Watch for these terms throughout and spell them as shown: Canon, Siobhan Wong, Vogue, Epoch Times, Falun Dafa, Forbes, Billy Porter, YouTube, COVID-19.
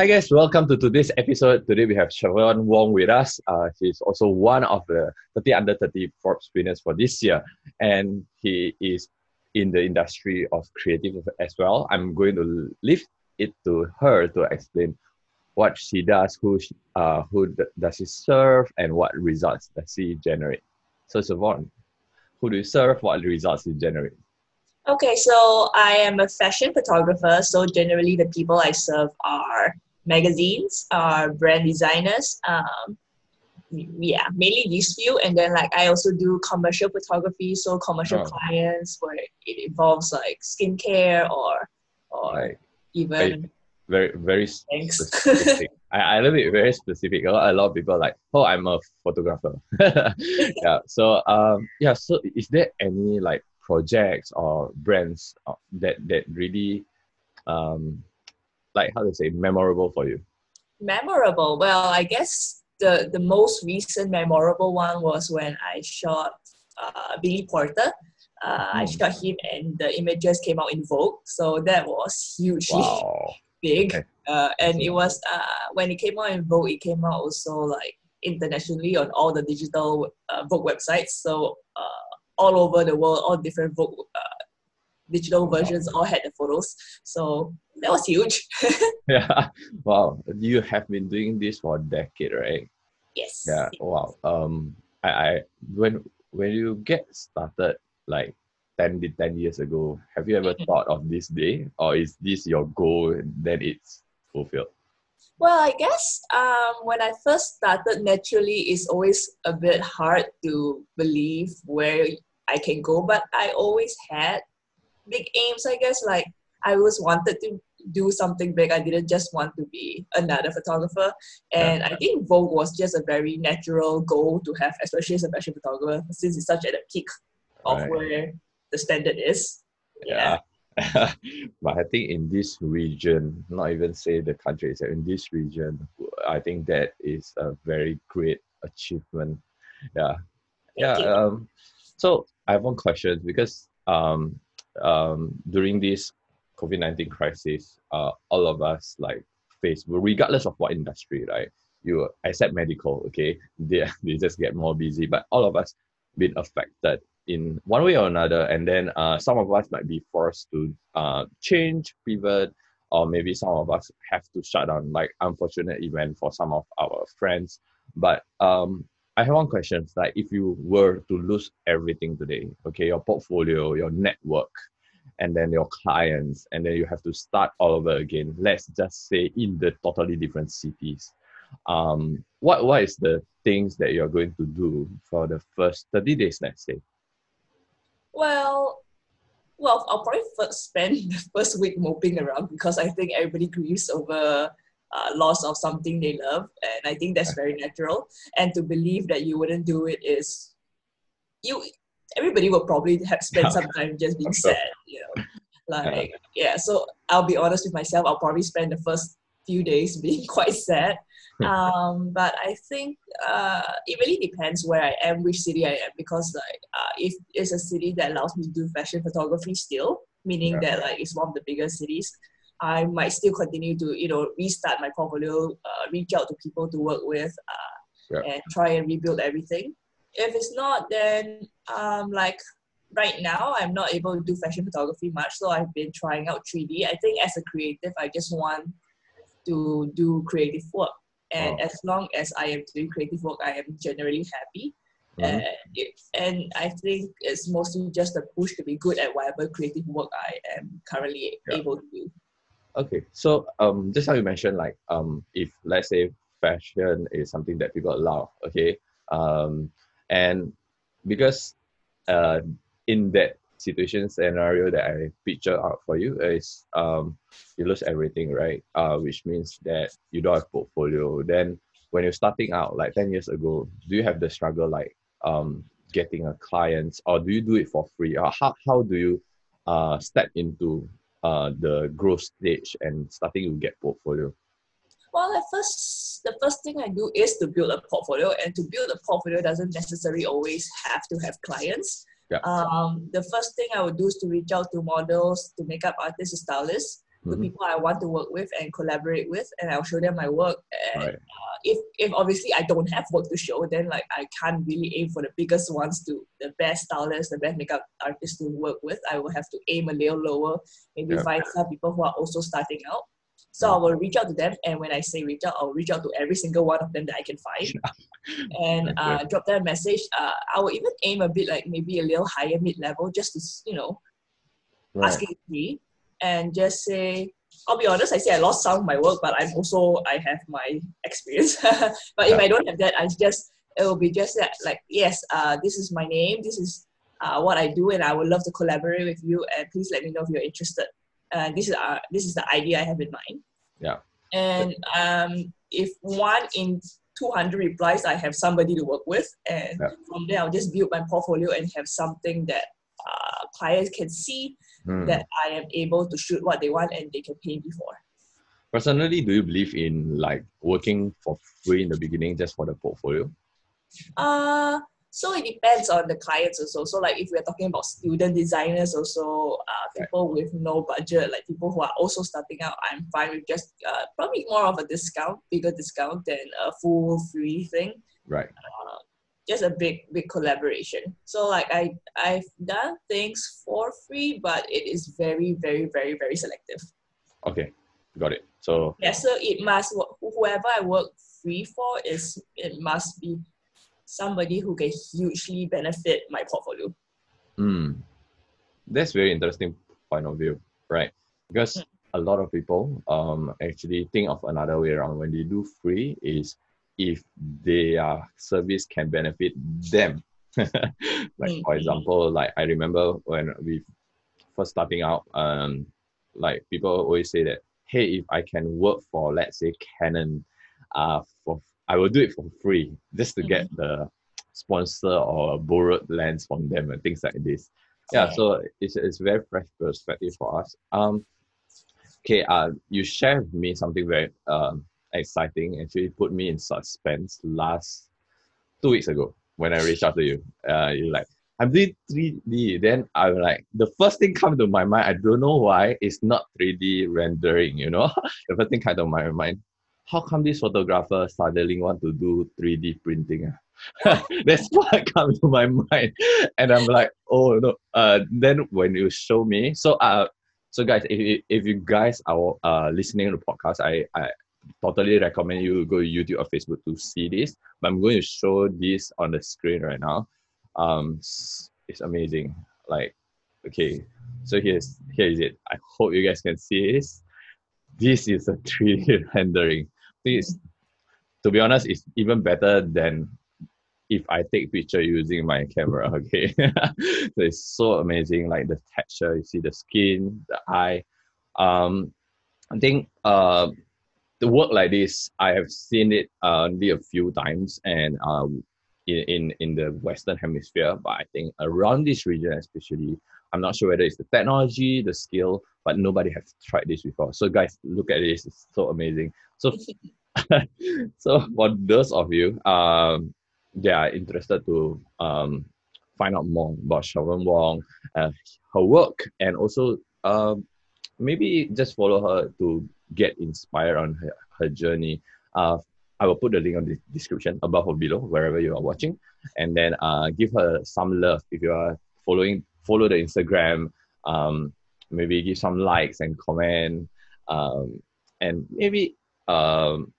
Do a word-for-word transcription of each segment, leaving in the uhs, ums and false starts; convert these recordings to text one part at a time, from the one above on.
Hi guys, welcome to today's episode. Today we have Siobhan Wong with us. Uh, she's also one of the thirty under thirty Forbes winners for this year. And he is in the industry of creative as well. I'm going to leave it to her to explain what she does, who she, uh, who does she serve, and what results does she generate. So Siobhan, who do you serve, what results do you generate? Okay, so I am a fashion photographer. So generally the people I serve are magazines, uh, brand designers, um, yeah, mainly these few. And then like I also do commercial photography, so commercial oh. clients where it involves like skincare or or right. even very very specific. I, I love it, very specific. A lot, a lot of people are like, oh, I'm a photographer. yeah. So um yeah. So is there any like projects or brands that that really um. like how to say memorable for you? Memorable. Well, I guess the, the most recent memorable one was when I shot uh, Billy Porter. Uh, mm. I shot him and the images came out in Vogue. So that was hugely wow. big. Okay. Uh, and it was, uh, when it came out in Vogue, it came out also like internationally on all the digital uh, Vogue websites. So uh, all over the world, all different Vogue uh, digital versions all had the photos. So that was huge. yeah. Wow. You have been doing this for a decade, right? Yes. Yeah. Wow. Um I, I when when you get started like ten to ten years ago, have you ever thought of this day? Or is this your goal and then it's fulfilled? Well, I guess um when I first started, naturally it's always a bit hard to believe where I can go, but I always had big aims, I guess. Like I always wanted to do something big. I didn't just want to be another photographer. And yeah. I think Vogue was just a very natural goal to have, especially as a fashion photographer, since it's such at the peak of right. where the standard is. Yeah. yeah. But I think in this region, not even say the country, it's in this region, I think that is a very great achievement. Yeah. Thank yeah. Um, so I have one question because um Um, during this COVID nineteen crisis, uh, all of us like face, regardless of what industry, right? You except medical, okay? They they just get more busy, but all of us been affected in one way or another. And then uh, some of us might be forced to uh, change, pivot, or maybe some of us have to shut down. Like unfortunate event for some of our friends. But um, I have one question. Like if you were to lose everything today, okay, your portfolio, your network, and then your clients, and then you have to start all over again, let's just say in the totally different cities, um, what, what is the things that you're going to do for the first thirty days, let's say? Well, well, I'll probably first spend the first week moping around because I think everybody grieves over Uh, loss of something they love, and I think that's very natural. And to believe that you wouldn't do it is you everybody will probably have spent some time just being sad, you know, like yeah so I'll be honest with myself, I'll probably spend the first few days being quite sad, um, but I think uh, it really depends where I am, which city I am, because like uh, if it's a city that allows me to do fashion photography still, meaning yeah. that like it's one of the bigger cities, I might still continue to, you know, restart my portfolio, uh, reach out to people to work with, uh, yeah. and try and rebuild everything. If it's not, then um, like right now, I'm not able to do fashion photography much, so I've been trying out three D. I think as a creative, I just want to do creative work. And wow. as long as I am doing creative work, I am generally happy. Mm-hmm. Uh, it, and I think it's mostly just a push to be good at whatever creative work I am currently yeah. able to do. Okay, so um, just how you mentioned, like um, if let's say fashion is something that people allow, okay, um, and because uh, in that situation scenario that I picture out for you is um, you lose everything, right? Uh, which means that you don't have portfolio. Then when you're starting out, like ten years ago, do you have the struggle like um, getting a client, or do you do it for free? Or how how do you uh, step into Uh, the growth stage and starting to get portfolio? Well, at first, the first thing I do is to build a portfolio, and to build a portfolio doesn't necessarily always have to have clients. Yeah. Um, the first thing I would do is to reach out to models, to makeup artists, stylists, the mm-hmm. people I want to work with and collaborate with, and I'll show them my work. And right. uh, if if obviously I don't have work to show, then like I can't really aim for the biggest ones to the best stylists, the best makeup artists to work with. I will have to aim a little lower, maybe yeah. find some people who are also starting out. So I will reach out to them, and when I say reach out, I'll reach out to every single one of them that I can find, and uh, drop them a message. Uh, I will even aim a bit like maybe a little higher mid-level, just to, you know, right. asking me, and just say, I'll be honest, I say I lost some of my work, but I'm also, I have my experience. But yeah. if I don't have that, I just, it will be just that, like, yes, uh, this is my name, this is uh, what I do, and I would love to collaborate with you, and please let me know if you're interested. Uh, this is uh, this is the idea I have in mind. Yeah. And um, if one in two hundred replies, I have somebody to work with, and yeah. from there I'll just build my portfolio and have something that uh, clients can see mm. that I am able to shoot what they want and they can pay me for. Personally, do you believe in like working for free in the beginning just for the portfolio? Uh. So it depends on the clients also. So like if we're talking about student designers also, uh, people right. with no budget, like people who are also starting out, I'm fine with just uh, probably more of a discount, bigger discount than a full free thing. Right. Uh, just a big, big collaboration. So like I, I've done things for free, but it is very, very, very, very selective. Okay. Got it. So yeah, so it must, whoever I work free for is, it must be somebody who can hugely benefit my portfolio. Mm. That's very interesting point of view, right? Because mm. a lot of people um, actually think of another way around. When they do free is if their service can benefit them. Like mm. for example, like I remember when we first starting out, um, like people always say that, hey, if I can work for, let's say, Canon uh, for I will do it for free just to get the sponsor or borrowed lens from them and things like this. Yeah, so it's it's very fresh perspective for us. Um, okay, uh, you shared with me something very um exciting. Actually, put me in suspense last two weeks ago when I reached out to you. Uh, you're like, I'm doing three D. Then I'm like, the first thing come to my mind, I don't know why, is not three D rendering. You know, the first thing come to my mind. How come this photographer suddenly want to do three D printing? That's what comes to my mind. And I'm like, oh no. Uh, then when you show me, so uh, so guys, if if you guys are uh listening to the podcast, I, I totally recommend you go to YouTube or Facebook to see this. But I'm going to show this on the screen right now. Um, it's amazing. Like, okay, so here's here is it. I hope you guys can see this. This is a three D rendering. This, to be honest, is even better than if I take picture using my camera, okay? So it's so amazing, like the texture, you see the skin, the eye. Um, I think uh, the work like this, I have seen it uh, only a few times and um, in, in, in the Western Hemisphere, but I think around this region especially, I'm not sure whether it's the technology, the skill, but nobody has tried this before. So guys, look at this. It's so amazing. So so for those of you um, that are interested to um, find out more about Siobhan Wong, uh, her work, and also uh, maybe just follow her to get inspired on her, her journey. Uh, I will put the link on the description above or below, wherever you are watching. And then uh, give her some love if you are following Follow the Instagram, um, maybe give some likes and comment, um, and maybe um,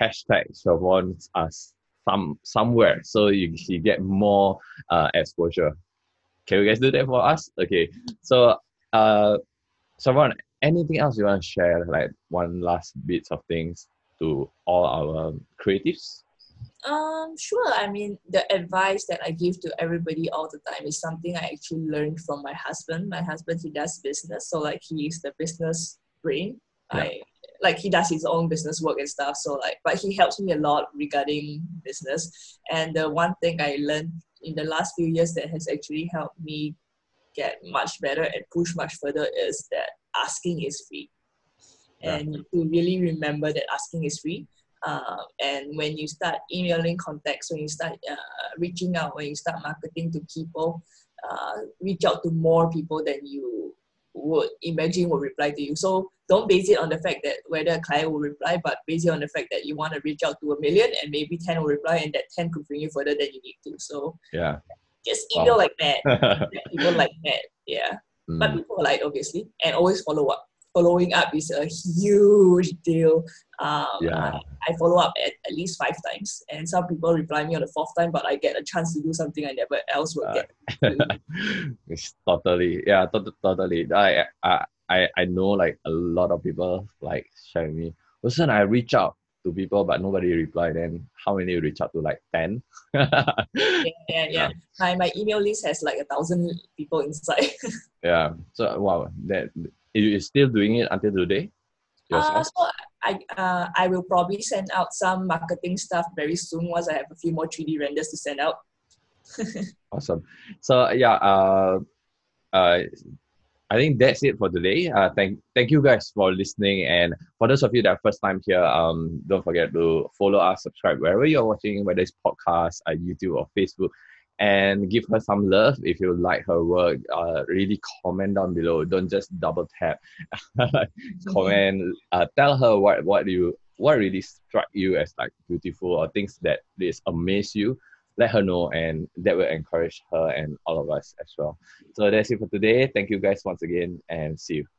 hashtag Siobhan us some somewhere so you, you get more uh, exposure. Can you guys do that for us? Okay, so uh, Siobhan, anything else you want to share? Like one last bits of things to all our creatives. Um, sure. I mean, the advice that I give to everybody all the time is something I actually learned from my husband. My husband, he does business. So like he is the business brain. Yeah. I like he does his own business work and stuff. So like, but he helps me a lot regarding business. And the one thing I learned in the last few years that has actually helped me get much better and push much further is that asking is free. Yeah. And to really remember that asking is free. Uh, and when you start emailing contacts, when you start uh, reaching out, when you start marketing to people, uh, reach out to more people than you would imagine will reply to you. So don't base it on the fact that whether a client will reply, but base it on the fact that you want to reach out to a million and maybe ten will reply, and that ten could bring you further than you need to. So yeah, just email wow. like that. Email like that. Yeah. Mm. But be polite, obviously, and always follow up. Following up is a huge deal. Um, yeah. I, I follow up at, at least five times, and some people reply me on the fourth time, but I get a chance to do something I never else will uh, get. It's totally, yeah, to- totally. I, I, I, I know like a lot of people like share with me, listen, I reach out to people, but nobody replied. Then how many reach out to, like ten? yeah, yeah, yeah, yeah. My my email list has like a thousand people inside. yeah. So wow, that you're still doing it until today. Uh, so I uh, I will probably send out some marketing stuff very soon once I have a few more three D renders to send out. Awesome. So yeah, uh, uh. I think that's it for today. Uh, thank, thank you guys for listening. And for those of you that are first time here, um, don't forget to follow us, subscribe wherever you're watching, whether it's podcast, uh, YouTube, or Facebook, and give her some love if you like her work. Uh, really comment down below. Don't just double tap. Comment. Uh, tell her what what you what really struck you as like beautiful, or things that this amaze you. Let her know, and that will encourage her and all of us as well. So that's it for today. Thank you guys once again, and see you.